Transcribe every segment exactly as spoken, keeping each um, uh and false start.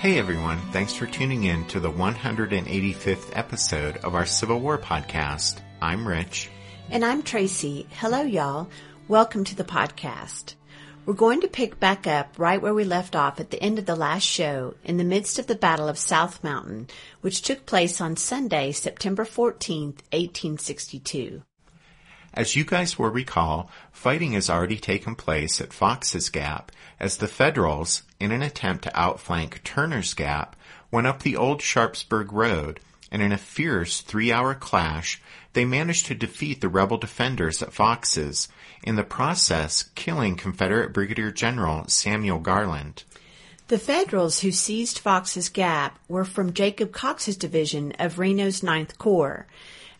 Hey everyone, thanks for tuning in to the one hundred eighty-fifth episode of our Civil War podcast. I'm Rich. And I'm Tracy. Hello y'all. Welcome to the podcast. We're going to pick back up right where we left off at the end of the last show in the midst of the Battle of South Mountain, which took place on Sunday, September fourteenth, eighteen sixty-two. As you guys will recall, fighting has already taken place at Fox's Gap as the Federals, in an attempt to outflank Turner's Gap, went up the old Sharpsburg Road, and in a fierce three-hour clash, they managed to defeat the rebel defenders at Fox's, in the process killing Confederate Brigadier General Samuel Garland. The Federals who seized Fox's Gap were from Jacob Cox's division of Reno's Ninth Corps.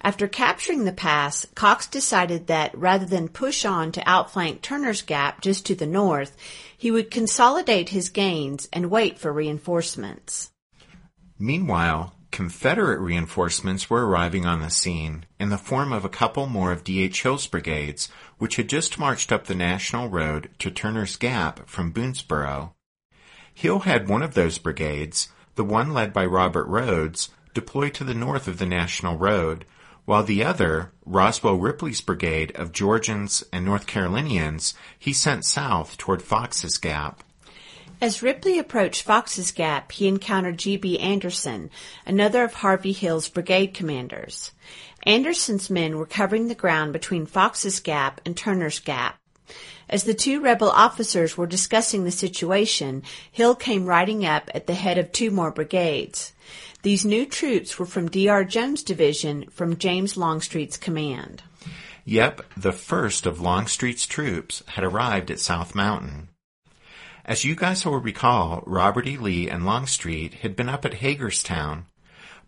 After capturing the pass, Cox decided that rather than push on to outflank Turner's Gap just to the north, he would consolidate his gains and wait for reinforcements. Meanwhile, Confederate reinforcements were arriving on the scene in the form of a couple more of D H. Hill's brigades, which had just marched up the National Road to Turner's Gap from Boonsboro. Hill had one of those brigades, the one led by Robert Rodes, deployed to the north of the National Road, while the other, Roswell Ripley's brigade of Georgians and North Carolinians, he sent south toward Fox's Gap. As Ripley approached Fox's Gap, he encountered G B. Anderson, another of Harvey Hill's brigade commanders. Anderson's men were covering the ground between Fox's Gap and Turner's Gap. As the two rebel officers were discussing the situation, Hill came riding up at the head of two more brigades. These new troops were from D R. Jones' division from James Longstreet's command. Yep, the first of Longstreet's troops had arrived at South Mountain. As you guys will recall, Robert E. Lee and Longstreet had been up at Hagerstown,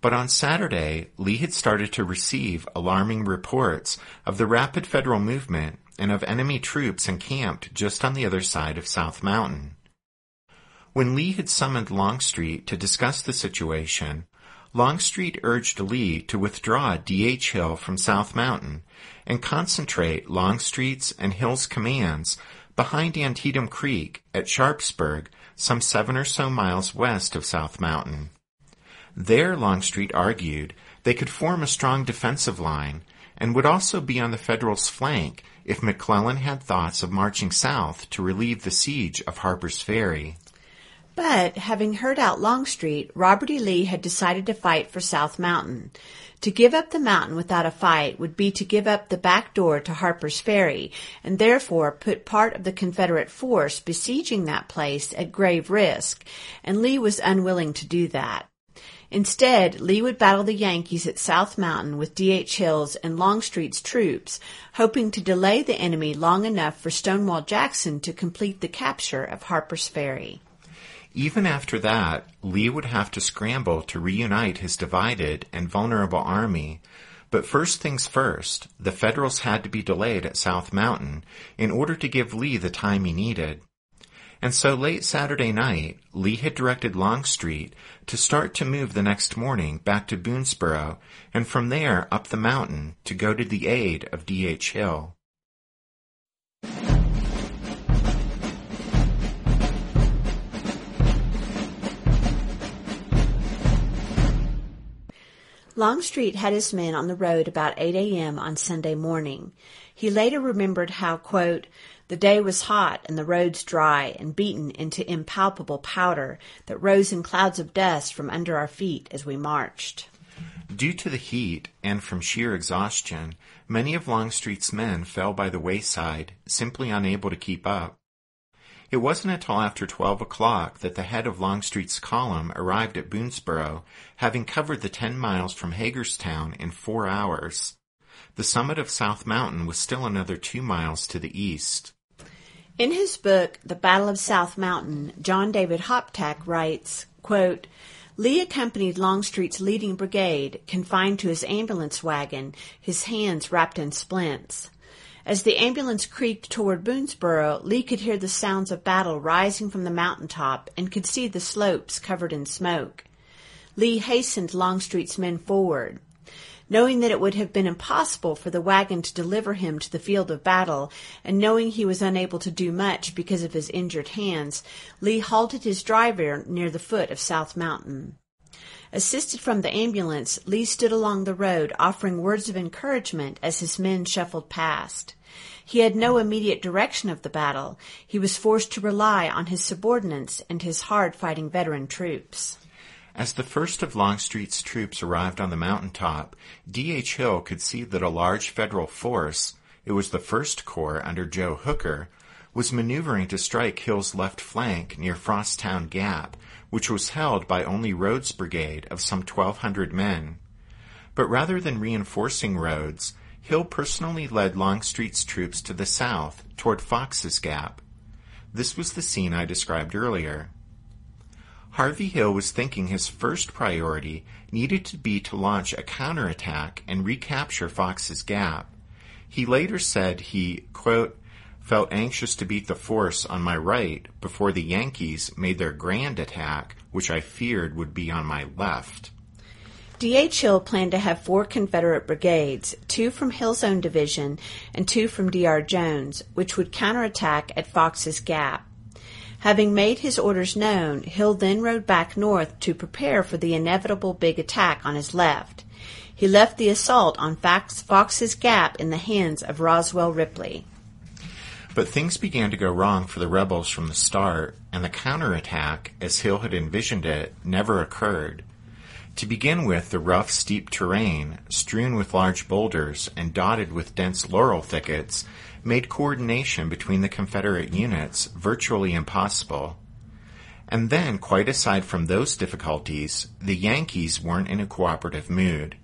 but on Saturday, Lee had started to receive alarming reports of the rapid Federal movement and of enemy troops encamped just on the other side of South Mountain. When Lee had summoned Longstreet to discuss the situation, Longstreet urged Lee to withdraw D H. Hill from South Mountain and concentrate Longstreet's and Hill's commands behind Antietam Creek at Sharpsburg, some seven or so miles west of South Mountain. There, Longstreet argued, they could form a strong defensive line and would also be on the Federals' flank if McClellan had thoughts of marching south to relieve the siege of Harper's Ferry. But, having heard out Longstreet, Robert E. Lee had decided to fight for South Mountain. To give up the mountain without a fight would be to give up the back door to Harper's Ferry, and therefore put part of the Confederate force besieging that place at grave risk, and Lee was unwilling to do that. Instead, Lee would battle the Yankees at South Mountain with D H. Hill's and Longstreet's troops, hoping to delay the enemy long enough for Stonewall Jackson to complete the capture of Harper's Ferry. Even after that, Lee would have to scramble to reunite his divided and vulnerable army. But first things first, the Federals had to be delayed at South Mountain in order to give Lee the time he needed. And so late Saturday night, Lee had directed Longstreet to start to move the next morning back to Boonsboro and from there up the mountain to go to the aid of D H. Hill. Longstreet had his men on the road about eight a.m. on Sunday morning. He later remembered how, quote, The day was hot and the roads dry and beaten into impalpable powder that rose in clouds of dust from under our feet as we marched. Due to the heat and from sheer exhaustion, many of Longstreet's men fell by the wayside, simply unable to keep up. It wasn't until after twelve o'clock that the head of Longstreet's column arrived at Boonsboro, having covered the ten miles from Hagerstown in four hours. The summit of South Mountain was still another two miles to the east. In his book, The Battle of South Mountain, John David Hoptak writes, quote, Lee accompanied Longstreet's leading brigade, confined to his ambulance wagon, his hands wrapped in splints. As the ambulance creaked toward Boonsboro, Lee could hear the sounds of battle rising from the mountaintop and could see the slopes covered in smoke. Lee hastened Longstreet's men forward. Knowing that it would have been impossible for the wagon to deliver him to the field of battle, and knowing he was unable to do much because of his injured hands, Lee halted his driver near the foot of South Mountain. Assisted from the ambulance, Lee stood along the road, offering words of encouragement as his men shuffled past. He had no immediate direction of the battle. He was forced to rely on his subordinates and his hard-fighting veteran troops. As the first of Longstreet's troops arrived on the mountaintop, D H. Hill could see that a large federal force, it was the First Corps under Joe Hooker, was maneuvering to strike Hill's left flank near Frosttown Gap, which was held by only Rodes' brigade of some twelve hundred men. But rather than reinforcing Rodes, Hill personally led Longstreet's troops to the south, toward Fox's Gap. This was the scene I described earlier. Harvey Hill was thinking his first priority needed to be to launch a counterattack and recapture Fox's Gap. He later said he, quote, felt anxious to beat the force on my right before the Yankees made their grand attack, which I feared would be on my left. D H. Hill planned to have four Confederate brigades, two from Hill's own division and two from D R Jones, which would counterattack at Fox's Gap. Having made his orders known, Hill then rode back north to prepare for the inevitable big attack on his left. He left the assault on Fox's Gap in the hands of Roswell Ripley. But things began to go wrong for the rebels from the start, and the counterattack, as Hill had envisioned it, never occurred. To begin with, the rough, steep terrain, strewn with large boulders and dotted with dense laurel thickets, made coordination between the Confederate units virtually impossible. And then, quite aside from those difficulties, the Yankees weren't in a cooperative mood.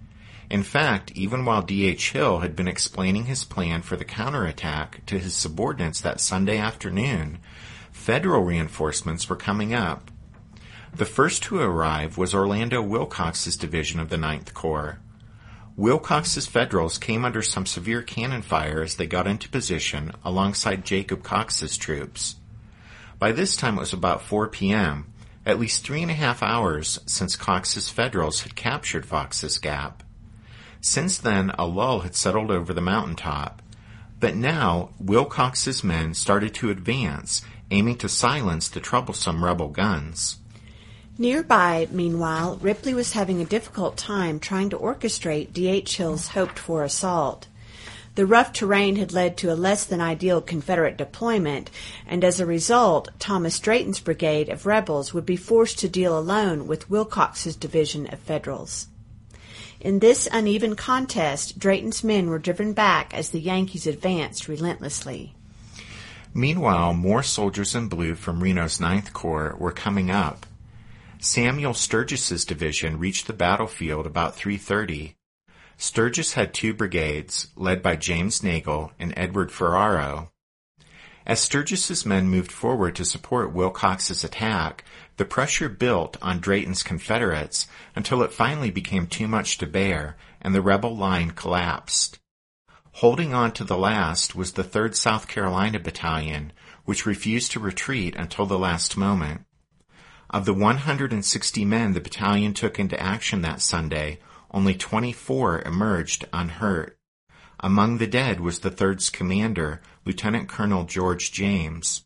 In fact, even while D H. Hill had been explaining his plan for the counterattack to his subordinates that Sunday afternoon, federal reinforcements were coming up. The first to arrive was Orlando Wilcox's division of the Ninth Corps. Wilcox's Federals came under some severe cannon fire as they got into position alongside Jacob Cox's troops. By this time it was about four p.m., at least three and a half hours since Cox's Federals had captured Fox's Gap. Since then, a lull had settled over the mountaintop, but now Wilcox's men started to advance, aiming to silence the troublesome rebel guns. Nearby, meanwhile, Ripley was having a difficult time trying to orchestrate D H. Hill's hoped-for assault. The rough terrain had led to a less-than-ideal Confederate deployment, and as a result, Thomas Drayton's brigade of rebels would be forced to deal alone with Wilcox's division of Federals. In this uneven contest, Drayton's men were driven back as the Yankees advanced relentlessly. Meanwhile, more soldiers in blue from Reno's Ninth Corps were coming up. Samuel Sturgis's division reached the battlefield about three thirty. Sturgis had two brigades, led by James Nagle and Edward Ferraro. As Sturgis's men moved forward to support Wilcox's attack, the pressure built on Drayton's Confederates until it finally became too much to bear, and the rebel line collapsed. Holding on to the last was the third South Carolina Battalion, which refused to retreat until the last moment. Of the one hundred sixty men the battalion took into action that Sunday, only twenty-four emerged unhurt. Among the dead was the third's commander, Lieutenant Colonel George James.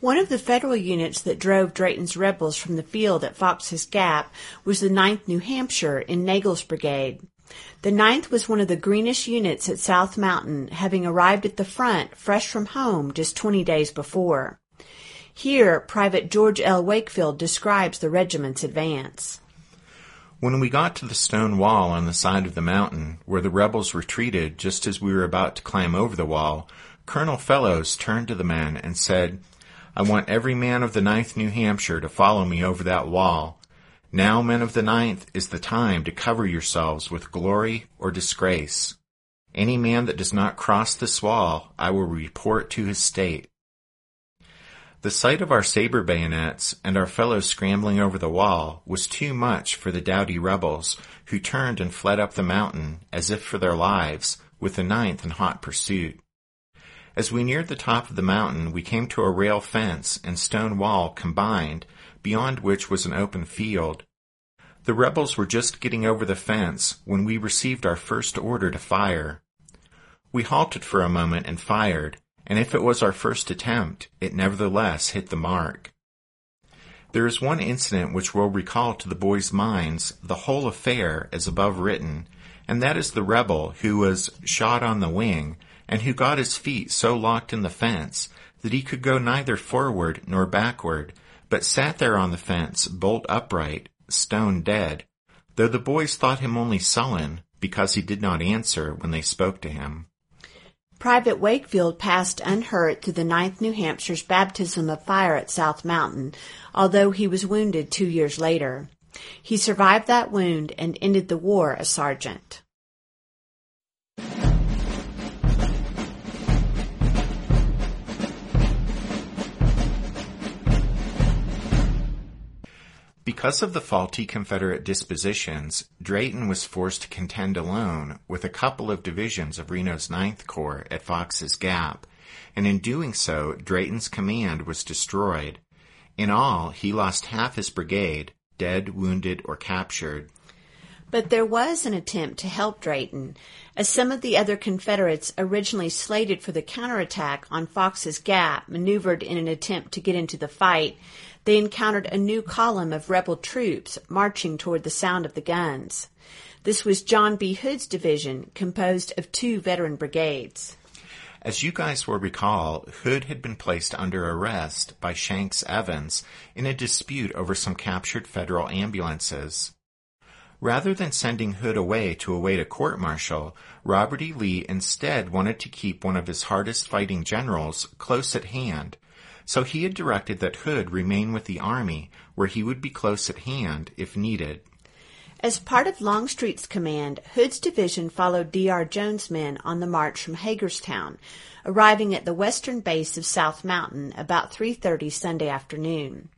One of the federal units that drove Drayton's rebels from the field at Fox's Gap was the ninth New Hampshire in Nagle's brigade. The Ninth was one of the greenest units at South Mountain, having arrived at the front fresh from home just twenty days before. Here, Private George L. Wakefield describes the regiment's advance. When we got to the stone wall on the side of the mountain, where the rebels retreated just as we were about to climb over the wall, Colonel Fellows turned to the men and said, "I want every man of the Ninth New Hampshire to follow me over that wall. Now, men of the Ninth, is the time to cover yourselves with glory or disgrace. Any man that does not cross this wall, I will report to his state." The sight of our saber bayonets and our fellows scrambling over the wall was too much for the doughty rebels, who turned and fled up the mountain, as if for their lives, with the Ninth in hot pursuit. As we neared the top of the mountain, we came to a rail fence and stone wall combined, beyond which was an open field. The rebels were just getting over the fence when we received our first order to fire. We halted for a moment and fired, and if it was our first attempt, it nevertheless hit the mark. There is one incident which will recall to the boys' minds the whole affair as above written, and that is the rebel who was shot on the wing, and who got his feet so locked in the fence that he could go neither forward nor backward, but sat there on the fence, bolt upright, stone dead, though the boys thought him only sullen because he did not answer when they spoke to him. Private Wakefield passed unhurt through the Ninth New Hampshire's baptism of fire at South Mountain, although he was wounded two years later. He survived that wound and ended the war a sergeant. Because of the faulty Confederate dispositions, Drayton was forced to contend alone with a couple of divisions of Reno's Ninth Corps at Fox's Gap, and in doing so, Drayton's command was destroyed. In all, he lost half his brigade, dead, wounded, or captured. But there was an attempt to help Drayton, as some of the other Confederates originally slated for the counterattack on Fox's Gap maneuvered in an attempt to get into the fight. They encountered a new column of rebel troops marching toward the sound of the guns. This was John B. Hood's division, composed of two veteran brigades. As you guys will recall, Hood had been placed under arrest by Shanks Evans in a dispute over some captured federal ambulances. Rather than sending Hood away to await a court-martial, Robert E. Lee instead wanted to keep one of his hardest fighting generals close at hand, so he had directed that Hood remain with the army, where he would be close at hand if needed. As part of Longstreet's command, Hood's division followed D R. Jones' men on the march from Hagerstown, arriving at the western base of South Mountain about three thirty Sunday afternoon.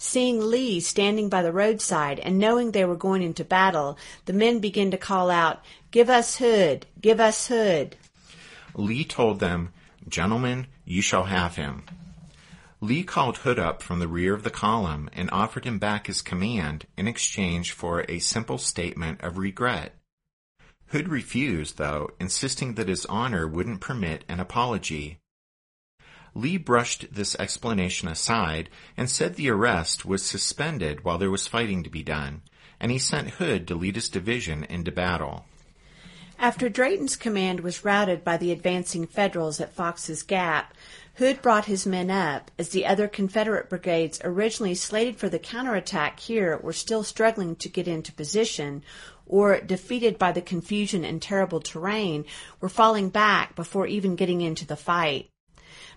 Seeing Lee standing by the roadside and knowing they were going into battle, the men began to call out, "Give us Hood! Give us Hood!" Lee told them, "Gentlemen, you shall have him." Lee called Hood up from the rear of the column and offered him back his command in exchange for a simple statement of regret. Hood refused, though, insisting that his honor wouldn't permit an apology. Lee brushed this explanation aside and said the arrest was suspended while there was fighting to be done, and he sent Hood to lead his division into battle. After Drayton's command was routed by the advancing Federals at Fox's Gap, Hood brought his men up, as the other Confederate brigades originally slated for the counterattack here were still struggling to get into position, or, defeated by the confusion and terrible terrain, were falling back before even getting into the fight.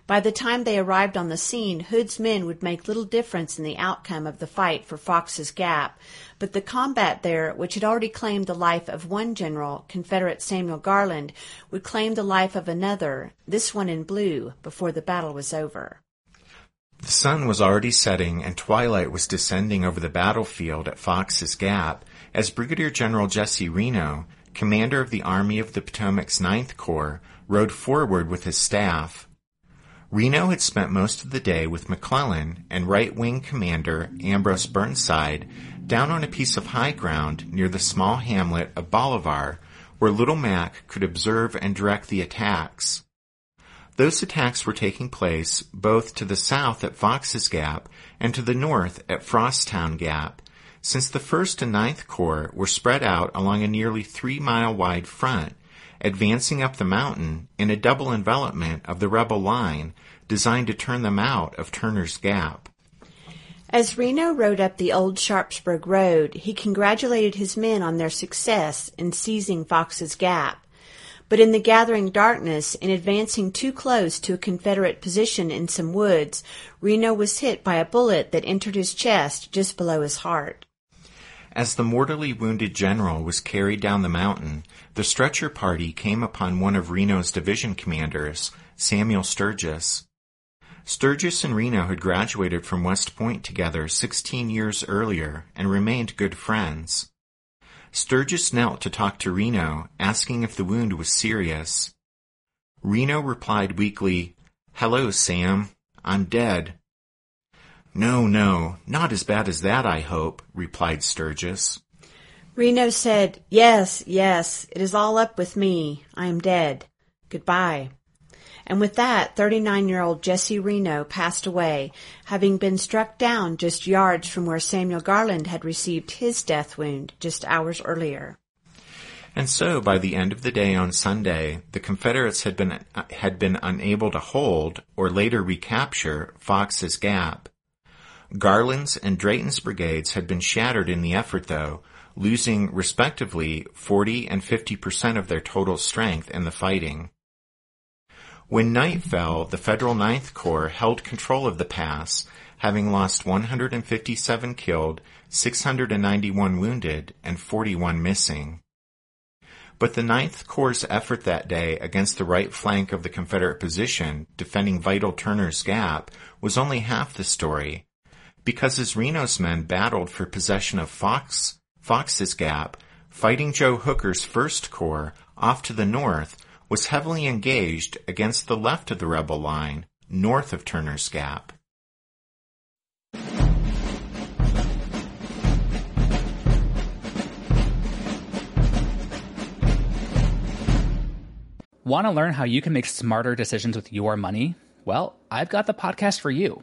By the time they arrived on the scene, Hood's men would make little difference in the outcome of the fight for Fox's Gap, but the combat there, which had already claimed the life of one general, Confederate Samuel Garland, would claim the life of another, this one in blue, before the battle was over. The sun was already setting and twilight was descending over the battlefield at Fox's Gap as Brigadier General Jesse Reno, commander of the Army of the Potomac's Ninth Corps, rode forward with his staff. Reno had spent most of the day with McClellan and right-wing commander Ambrose Burnside down on a piece of high ground near the small hamlet of Bolivar, where Little Mac could observe and direct the attacks. Those attacks were taking place both to the south at Fox's Gap and to the north at Frosttown Gap, Since the first and Ninth Corps were spread out along a nearly three-mile-wide front, advancing up the mountain in a double envelopment of the rebel line designed to turn them out of Turner's Gap. As Reno rode up the old Sharpsburg Road, he congratulated his men on their success in seizing Fox's Gap. But in the gathering darkness, in advancing too close to a Confederate position in some woods, Reno was hit by a bullet that entered his chest just below his heart. As the mortally wounded general was carried down the mountain, the stretcher party came upon one of Reno's division commanders, Samuel Sturgis. Sturgis and Reno had graduated from West Point together sixteen years earlier and remained good friends. Sturgis knelt to talk to Reno, asking if the wound was serious. Reno replied weakly, "Hello, Sam. I'm dead." "No, no, not as bad as that, I hope," replied Sturgis. Reno said, "Yes, yes, it is all up with me. I am dead. Goodbye." And with that, thirty-nine-year-old Jesse Reno passed away, having been struck down just yards from where Samuel Garland had received his death wound just hours earlier. And so, by the end of the day on Sunday, the Confederates had been had been unable to hold, or later recapture, Fox's Gap. Garland's and Drayton's brigades had been shattered in the effort, though, losing, respectively, forty and fifty percent of their total strength in the fighting. When night fell, the Federal Ninth Corps held control of the pass, having lost one hundred fifty-seven killed, six hundred ninety-one wounded, and forty-one missing. But the Ninth Corps' effort that day against the right flank of the Confederate position, defending vital Turner's Gap, was only half the story, because as Reno's men battled for possession of Fox, Fox's Gap, fighting Joe Hooker's First Corps off to the north was heavily engaged against the left of the rebel line, north of Turner's Gap. Want to learn how you can make smarter decisions with your money? Well, I've got the podcast for you.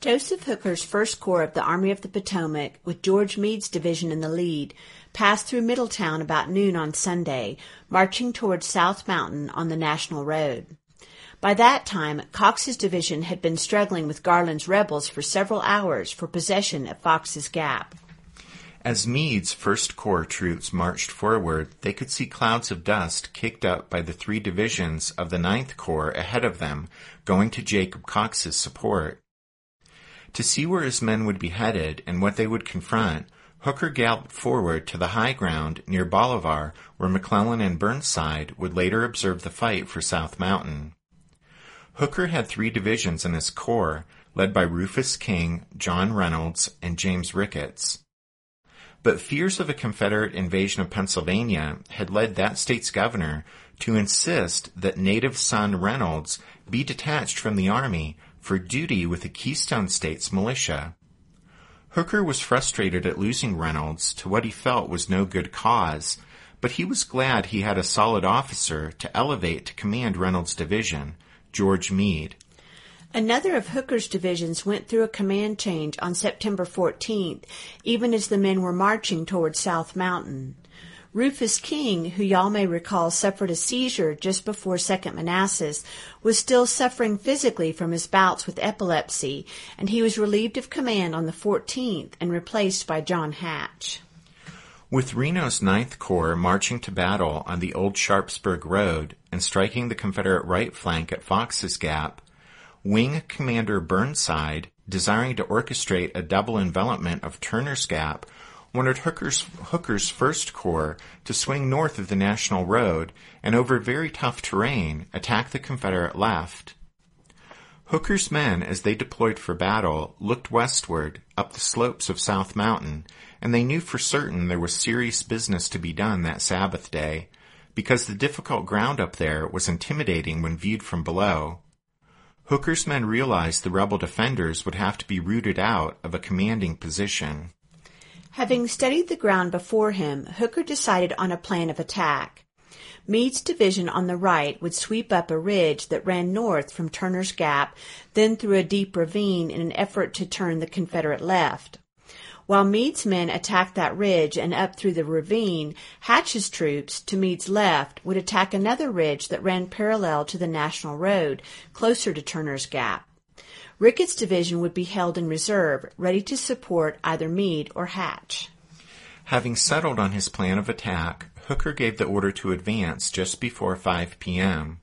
Joseph Hooker's First Corps of the Army of the Potomac, with George Meade's division in the lead, passed through Middletown about noon on Sunday, marching towards South Mountain on the National Road. By that time, Cox's division had been struggling with Garland's rebels for several hours for possession of Fox's Gap. As Meade's First Corps troops marched forward, they could see clouds of dust kicked up by the three divisions of the Ninth Corps ahead of them, going to Jacob Cox's support. To see where his men would be headed and what they would confront, Hooker galloped forward to the high ground near Bolivar, where McClellan and Burnside would later observe the fight for South Mountain. Hooker had three divisions in his corps, led by Rufus King, John Reynolds, and James Ricketts. But fears of a Confederate invasion of Pennsylvania had led that state's governor to insist that native son Reynolds be detached from the army for duty with the Keystone State's militia. Hooker was frustrated at losing Reynolds to what he felt was no good cause, but he was glad he had a solid officer to elevate to command Reynolds' division, George Meade. Another of Hooker's divisions went through a command change on September fourteenth, even as the men were marching toward South Mountain. Rufus King, who y'all may recall suffered a seizure just before Second Manassas, was still suffering physically from his bouts with epilepsy, and he was relieved of command on the fourteenth and replaced by John Hatch. With Reno's Ninth Corps marching to battle on the old Sharpsburg Road and striking the Confederate right flank at Fox's Gap, Wing Commander Burnside, desiring to orchestrate a double envelopment of Turner's Gap, wanted Hooker's, Hooker's First Corps to swing north of the National Road and over very tough terrain attack the Confederate left. Hooker's men, as they deployed for battle, looked westward up the slopes of South Mountain, and they knew for certain there was serious business to be done that Sabbath day, because the difficult ground up there was intimidating when viewed from below. Hooker's men realized the rebel defenders would have to be rooted out of a commanding position. Having studied the ground before him, Hooker decided on a plan of attack. Meade's division on the right would sweep up a ridge that ran north from Turner's Gap, then through a deep ravine in an effort to turn the Confederate left. While Meade's men attacked that ridge and up through the ravine, Hatch's troops, to Meade's left, would attack another ridge that ran parallel to the National Road, closer to Turner's Gap. Ricketts' division would be held in reserve, ready to support either Meade or Hatch. Having settled on his plan of attack, Hooker gave the order to advance just before five p.m.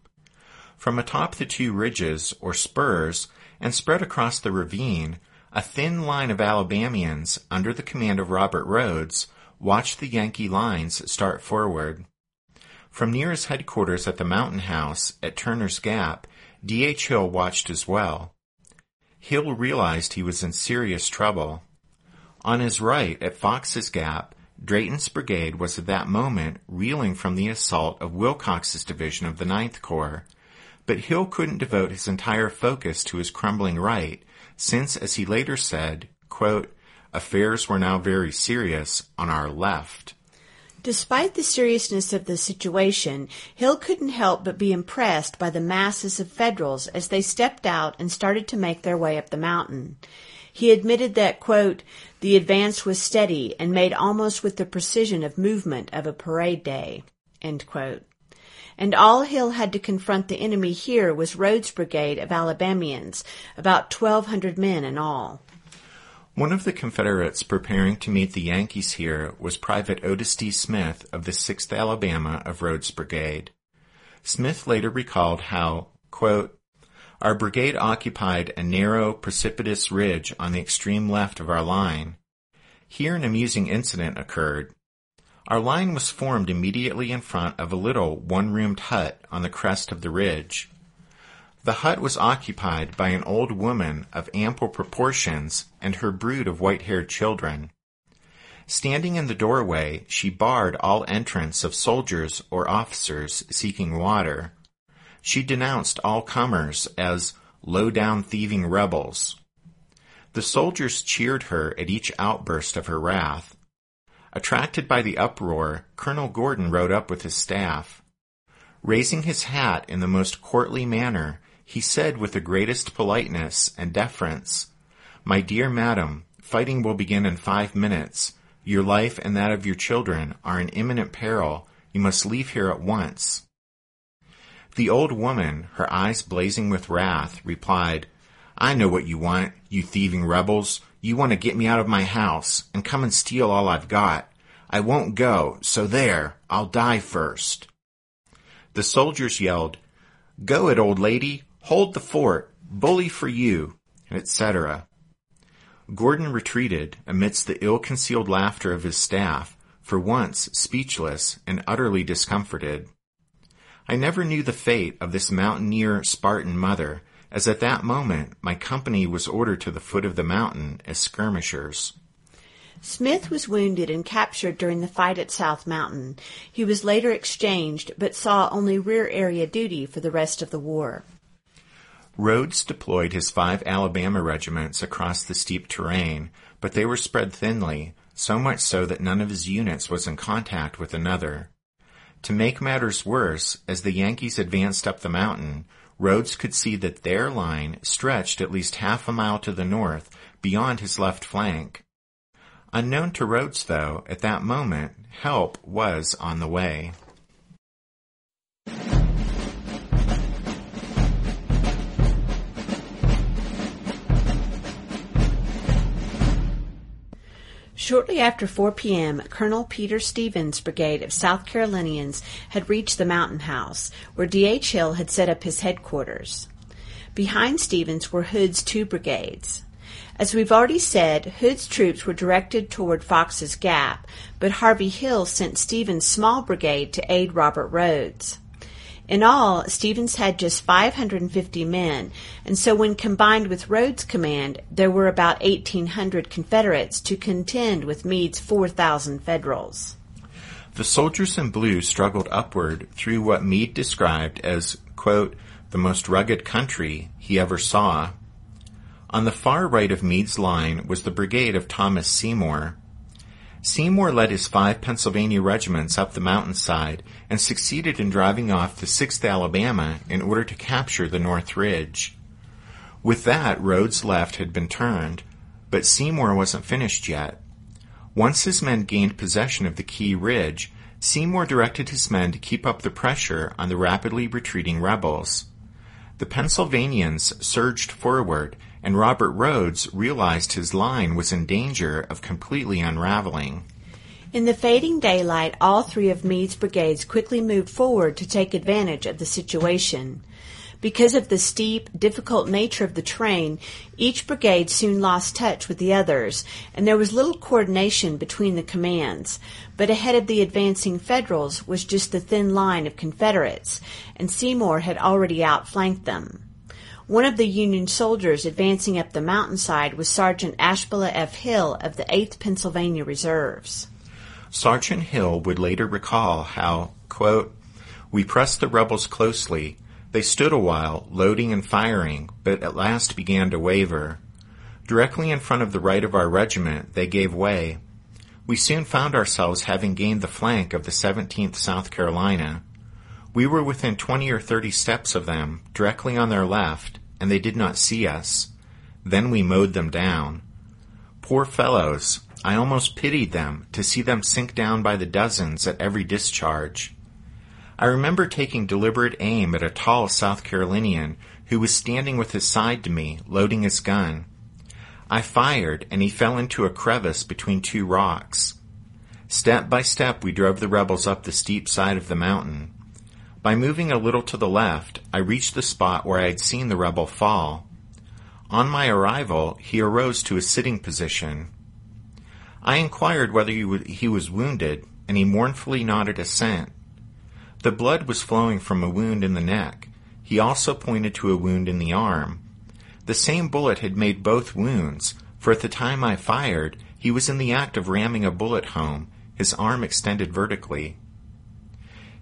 From atop the two ridges, or spurs, and spread across the ravine, a thin line of Alabamians, under the command of Robert Rodes, watched the Yankee lines start forward. From near his headquarters at the Mountain House at Turner's Gap, D H. Hill watched as well. Hill realized he was in serious trouble. On his right, at Fox's Gap, Drayton's brigade was at that moment reeling from the assault of Wilcox's division of the Ninth Corps, but Hill couldn't devote his entire focus to his crumbling right, since, as he later said, quote, "affairs were now very serious on our left." Despite the seriousness of the situation, Hill couldn't help but be impressed by the masses of Federals as they stepped out and started to make their way up the mountain. He admitted that, quote, "the advance was steady and made almost with the precision of movement of a parade day," end quote. And all Hill had to confront the enemy here was Rodes' brigade of Alabamians, about twelve hundred men in all. One of the Confederates preparing to meet the Yankees here was Private Otis D. Smith of the sixth Alabama of Rodes' brigade. Smith later recalled how, quote, "our brigade occupied a narrow, precipitous ridge on the extreme left of our line. Here an amusing incident occurred. Our line was formed immediately in front of a little one-roomed hut on the crest of the ridge. The hut was occupied by an old woman of ample proportions and her brood of white-haired children. Standing in the doorway, she barred all entrance of soldiers or officers seeking water. She denounced all comers as low-down thieving rebels. The soldiers cheered her at each outburst of her wrath. Attracted by the uproar, Colonel Gordon rode up with his staff. Raising his hat in the most courtly manner, he said with the greatest politeness and deference, 'My dear madam, fighting will begin in five minutes. Your life and that of your children are in imminent peril. You must leave here at once.' The old woman, her eyes blazing with wrath, replied, 'I know what you want, you thieving rebels. You want to get me out of my house and come and steal all I've got. I won't go, so there, I'll die first.' The soldiers yelled, 'Go it, old lady! Hold the fort! Bully for you!' et cetera. Gordon retreated amidst the ill-concealed laughter of his staff, for once speechless and utterly discomforted. I never knew the fate of this mountaineer Spartan mother, as at that moment my company was ordered to the foot of the mountain as skirmishers." Smith was wounded and captured during the fight at South Mountain. He was later exchanged, but saw only rear area duty for the rest of the war. Rodes deployed his five Alabama regiments across the steep terrain, but they were spread thinly, so much so that none of his units was in contact with another. To make matters worse, as the Yankees advanced up the mountain, Rodes could see that their line stretched at least half a mile to the north beyond his left flank. Unknown to Rodes, though, at that moment, help was on the way. Shortly after four p.m., Colonel Peter Stevens' brigade of South Carolinians had reached the Mountain House, where D H. Hill had set up his headquarters. Behind Stevens were Hood's two brigades. As we've already said, Hood's troops were directed toward Fox's Gap, but Harvey Hill sent Stevens' small brigade to aid Robert Rodes. In all, Stevens had just five hundred fifty men, and so when combined with Rodes' command, there were about eighteen hundred Confederates to contend with Meade's four thousand Federals. The soldiers in blue struggled upward through what Meade described as, quote, the most rugged country he ever saw. On the far right of Meade's line was the brigade of Thomas Seymour. Seymour led his five Pennsylvania regiments up the mountainside and succeeded in driving off the sixth Alabama in order to capture the North Ridge. With that, Rodes' left had been turned, but Seymour wasn't finished yet. Once his men gained possession of the Key Ridge, Seymour directed his men to keep up the pressure on the rapidly retreating rebels. The Pennsylvanians surged forward, and Robert Rodes realized his line was in danger of completely unraveling. In the fading daylight, all three of Meade's brigades quickly moved forward to take advantage of the situation. Because of the steep, difficult nature of the terrain, each brigade soon lost touch with the others, and there was little coordination between the commands. But ahead of the advancing Federals was just the thin line of Confederates, and Seymour had already outflanked them. One of the Union soldiers advancing up the mountainside was Sergeant Ashbula F. Hill of the eighth Pennsylvania Reserves. Sergeant Hill would later recall how, quote, we pressed the rebels closely. They stood a while, loading and firing, but at last began to waver. Directly in front of the right of our regiment, they gave way. We soon found ourselves having gained the flank of the seventeenth South Carolina. We were within twenty or thirty steps of them, directly on their left, and they did not see us. Then we mowed them down. Poor fellows, I almost pitied them to see them sink down by the dozens at every discharge. I remember taking deliberate aim at a tall South Carolinian who was standing with his side to me, loading his gun. I fired, and he fell into a crevice between two rocks. Step by step we drove the rebels up the steep side of the mountain. By moving a little to the left, I reached the spot where I had seen the rebel fall. On my arrival, he arose to a sitting position. I inquired whether he was wounded, and he mournfully nodded assent. The blood was flowing from a wound in the neck. He also pointed to a wound in the arm. The same bullet had made both wounds, for at the time I fired, he was in the act of ramming a bullet home, his arm extended vertically.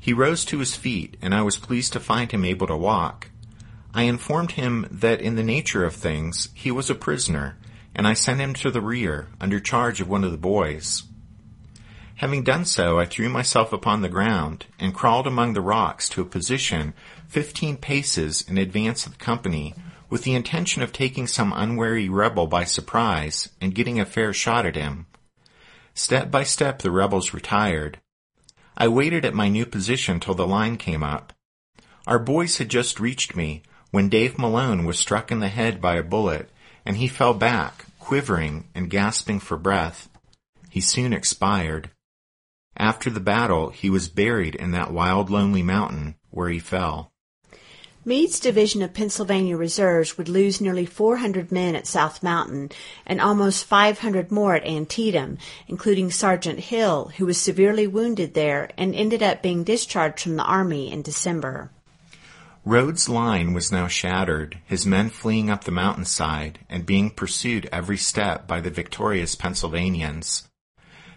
He rose to his feet, and I was pleased to find him able to walk. I informed him that in the nature of things, he was a prisoner, and I sent him to the rear, under charge of one of the boys. Having done so, I threw myself upon the ground and crawled among the rocks to a position fifteen paces in advance of the company, with the intention of taking some unwary rebel by surprise and getting a fair shot at him. Step by step the rebels retired. I waited at my new position till the line came up. Our boys had just reached me when Dave Malone was struck in the head by a bullet, and he fell back, quivering and gasping for breath. He soon expired. After the battle, he was buried in that wild, lonely mountain where he fell. Meade's division of Pennsylvania Reserves would lose nearly four hundred men at South Mountain and almost five hundred more at Antietam, including Sergeant Hill, who was severely wounded there and ended up being discharged from the Army in December. Rodes' line was now shattered, his men fleeing up the mountainside and being pursued every step by the victorious Pennsylvanians.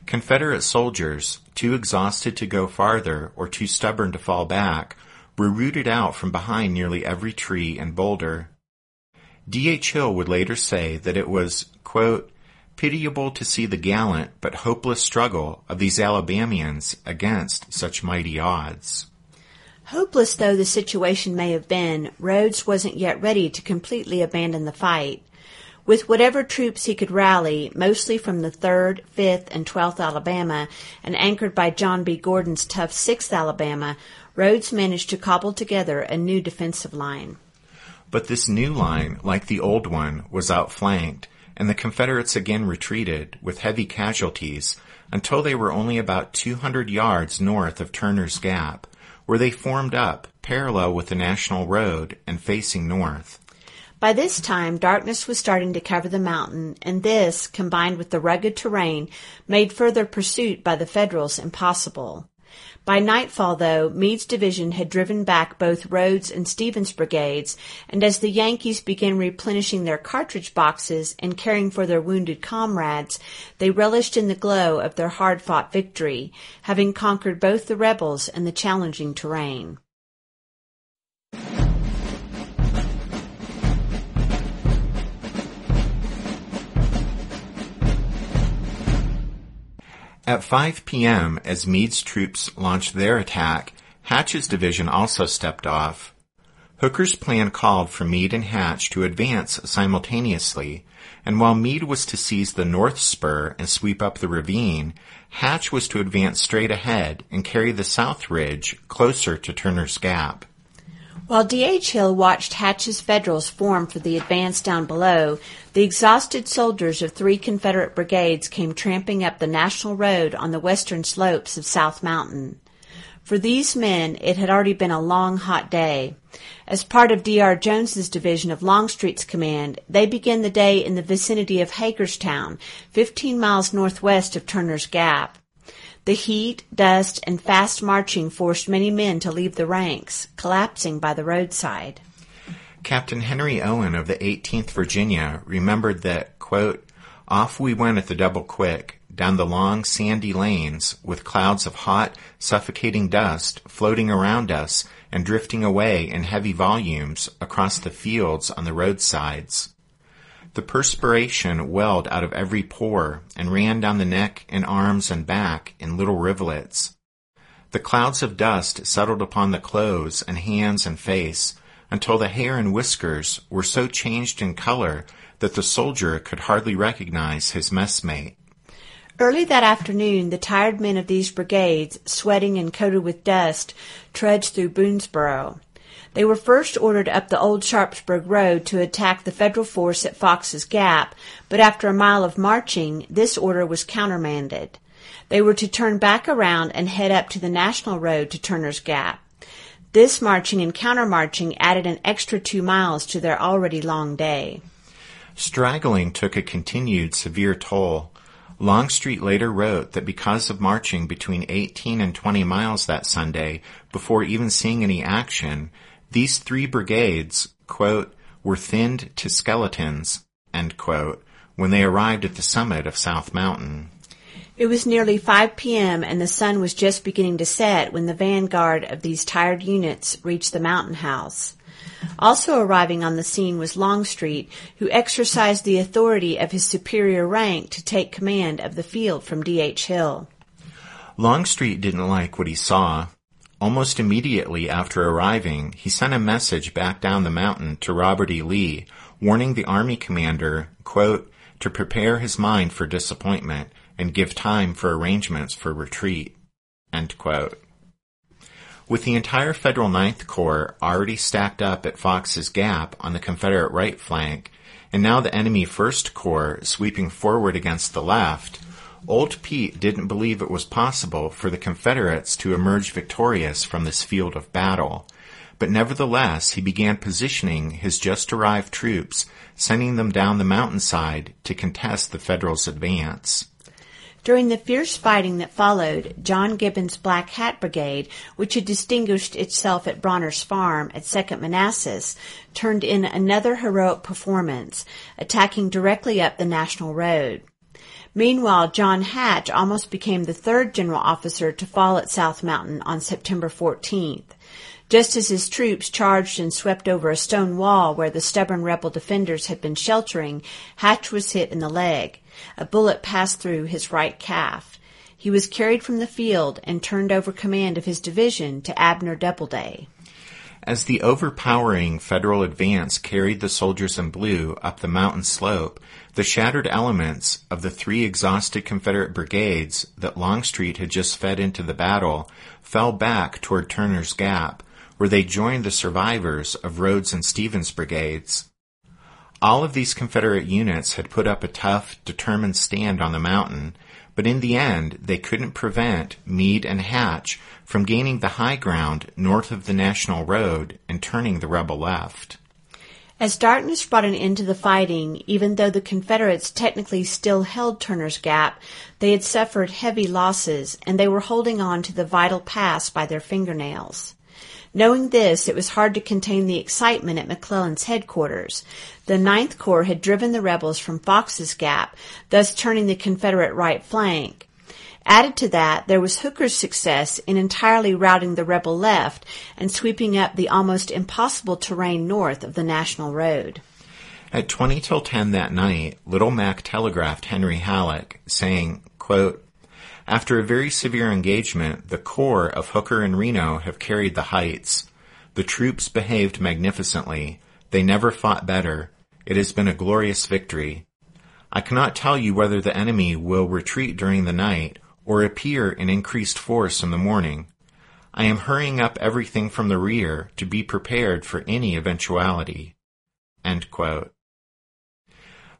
Confederate soldiers, too exhausted to go farther or too stubborn to fall back, were rooted out from behind nearly every tree and boulder. D H. Hill would later say that it was, quote, pitiable to see the gallant but hopeless struggle of these Alabamians against such mighty odds. Hopeless though the situation may have been, Rodes wasn't yet ready to completely abandon the fight. With whatever troops he could rally, mostly from the third, fifth, and twelfth Alabama, and anchored by John B. Gordon's tough sixth Alabama, Rodes managed to cobble together a new defensive line. But this new line, like the old one, was outflanked, and the Confederates again retreated, with heavy casualties, until they were only about two hundred yards north of Turner's Gap, where they formed up, parallel with the National Road, and facing north. By this time, darkness was starting to cover the mountain, and this, combined with the rugged terrain, made further pursuit by the Federals impossible. By nightfall, though, Meade's division had driven back both Rodes and Stevens' brigades, and as the Yankees began replenishing their cartridge boxes and caring for their wounded comrades, they relished in the glow of their hard-fought victory, having conquered both the rebels and the challenging terrain. At five p.m., as Meade's troops launched their attack, Hatch's division also stepped off. Hooker's plan called for Meade and Hatch to advance simultaneously, and while Meade was to seize the north spur and sweep up the ravine, Hatch was to advance straight ahead and carry the south ridge closer to Turner's Gap. While D H. Hill watched Hatch's Federals form for the advance down below, the exhausted soldiers of three Confederate brigades came tramping up the National Road on the western slopes of South Mountain. For these men, it had already been a long, hot day. As part of D R. Jones's division of Longstreet's command, they began the day in the vicinity of Hagerstown, fifteen miles northwest of Turner's Gap. The heat, dust, and fast marching forced many men to leave the ranks, collapsing by the roadside. Captain Henry Owen of the eighteenth Virginia remembered that, quote, "Off we went at the double quick, down the long sandy lanes, with clouds of hot, suffocating dust floating around us and drifting away in heavy volumes across the fields on the roadsides. The perspiration welled out of every pore and ran down the neck and arms and back in little rivulets. The clouds of dust settled upon the clothes and hands and face until the hair and whiskers were so changed in color that the soldier could hardly recognize his messmate." Early that afternoon, the tired men of these brigades, sweating and coated with dust, trudged through Boonsboro. They were first ordered up the old Sharpsburg Road to attack the Federal force at Fox's Gap, but after a mile of marching, this order was countermanded. They were to turn back around and head up to the National Road to Turner's Gap. This marching and countermarching added an extra two miles to their already long day. Straggling took a continued severe toll. Longstreet later wrote that because of marching between eighteen and twenty miles that Sunday, before even seeing any action, these three brigades, quote, "were thinned to skeletons," end quote, when they arrived at the summit of South Mountain. It was nearly five p.m. and the sun was just beginning to set when the vanguard of these tired units reached the mountain house. Also arriving on the scene was Longstreet, who exercised the authority of his superior rank to take command of the field from D H. Hill. Longstreet didn't like what he saw. Almost immediately after arriving, he sent a message back down the mountain to Robert E. Lee, warning the army commander, quote, "to prepare his mind for disappointment and give time for arrangements for retreat," end quote. With the entire Federal Ninth Corps already stacked up at Fox's Gap on the Confederate right flank, and now the enemy First Corps sweeping forward against the left, Old Pete didn't believe it was possible for the Confederates to emerge victorious from this field of battle. But nevertheless, he began positioning his just-arrived troops, sending them down the mountainside to contest the Federals' advance. During the fierce fighting that followed, John Gibbon's Black Hat Brigade, which had distinguished itself at Bronner's Farm at Second Manassas, turned in another heroic performance, attacking directly up the National Road. Meanwhile, John Hatch almost became the third general officer to fall at South Mountain on September fourteenth. just as his troops charged and swept over a stone wall where the stubborn rebel defenders had been sheltering, Hatch was hit in the leg. A bullet passed through his right calf. He was carried from the field and turned over command of his division to Abner Doubleday. As the overpowering Federal advance carried the soldiers in blue up the mountain slope, the shattered elements of the three exhausted Confederate brigades that Longstreet had just fed into the battle fell back toward Turner's Gap, where they joined the survivors of Rodes and Stevens' brigades. All of these Confederate units had put up a tough, determined stand on the mountain, but in the end they couldn't prevent Meade and Hatch from gaining the high ground north of the National Road and turning the rebel left. As darkness brought an end to the fighting, even though the Confederates technically still held Turner's Gap, they had suffered heavy losses, and they were holding on to the vital pass by their fingernails. Knowing this, it was hard to contain the excitement at McClellan's headquarters. The Ninth Corps had driven the rebels from Fox's Gap, thus turning the Confederate right flank. Added to that, there was Hooker's success in entirely routing the rebel left and sweeping up the almost impossible terrain north of the National Road. At twenty till ten that night, Little Mac telegraphed Henry Halleck, saying, quote, "After a very severe engagement, the corps of Hooker and Reno have carried the heights. The troops behaved magnificently. They never fought better. It has been a glorious victory. I cannot tell you whether the enemy will retreat during the night or appear in increased force in the morning. I am hurrying up everything from the rear to be prepared for any eventuality." End quote.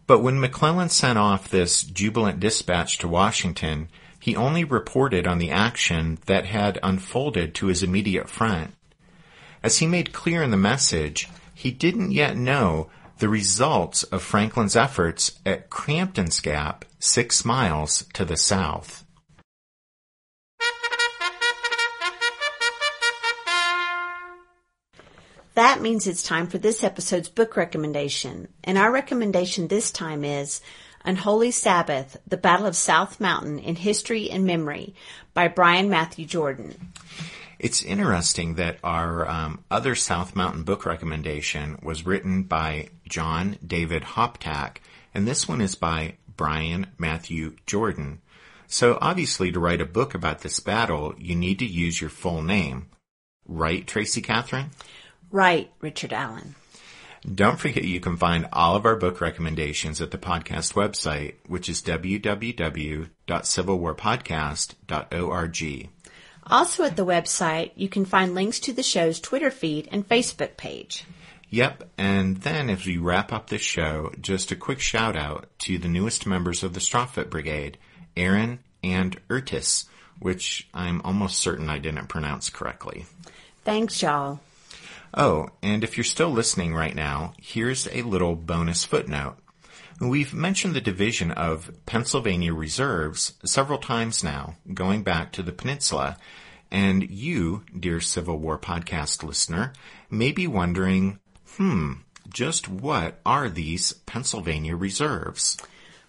But when McClellan sent off this jubilant dispatch to Washington, he only reported on the action that had unfolded to his immediate front. As he made clear in the message, he didn't yet know the results of Franklin's efforts at Crampton's Gap, six miles to the south. That means it's time for this episode's book recommendation, and our recommendation this time is Unholy Sabbath, The Battle of South Mountain in History and Memory by Brian Matthew Jordan. It's interesting that our um, other South Mountain book recommendation was written by John David Hoptak, and this one is by Brian Matthew Jordan. So obviously to write a book about this battle, you need to use your full name. Right, Tracy Catherine? Right, Richard Allen. Don't forget you can find all of our book recommendations at the podcast website, which is w w w dot civil war podcast dot org. Also at the website, you can find links to the show's Twitter feed and Facebook page. Yep, and then as we wrap up this show, just a quick shout out to the newest members of the Strawfoot Brigade, Aaron and Ertis, which I'm almost certain I didn't pronounce correctly. Thanks, y'all. Oh, and if you're still listening right now, here's a little bonus footnote. We've mentioned the division of Pennsylvania reserves several times now, going back to the peninsula, and you, dear Civil War podcast listener, may be wondering, hmm, just what are these Pennsylvania reserves?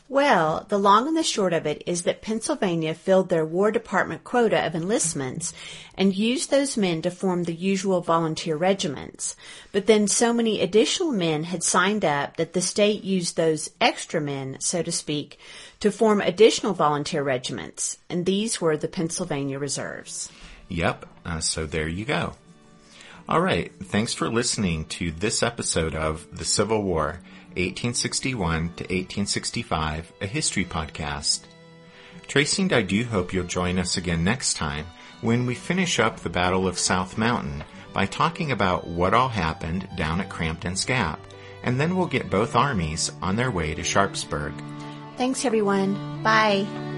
Well, the long and the short of it is that Pennsylvania filled their War Department quota of enlistments and used those men to form the usual volunteer regiments. But then so many additional men had signed up that the state used those extra men, so to speak, to form additional volunteer regiments. And these were the Pennsylvania Reserves. Yep. Uh, so there you go. All right. Thanks for listening to this episode of The Civil War, eighteen sixty-one to eighteen sixty-five, a history podcast. Tracy and I do hope you'll join us again next time when we finish up the Battle of South Mountain by talking about what all happened down at Crampton's Gap, and then we'll get both armies on their way to Sharpsburg. Thanks, everyone. Bye.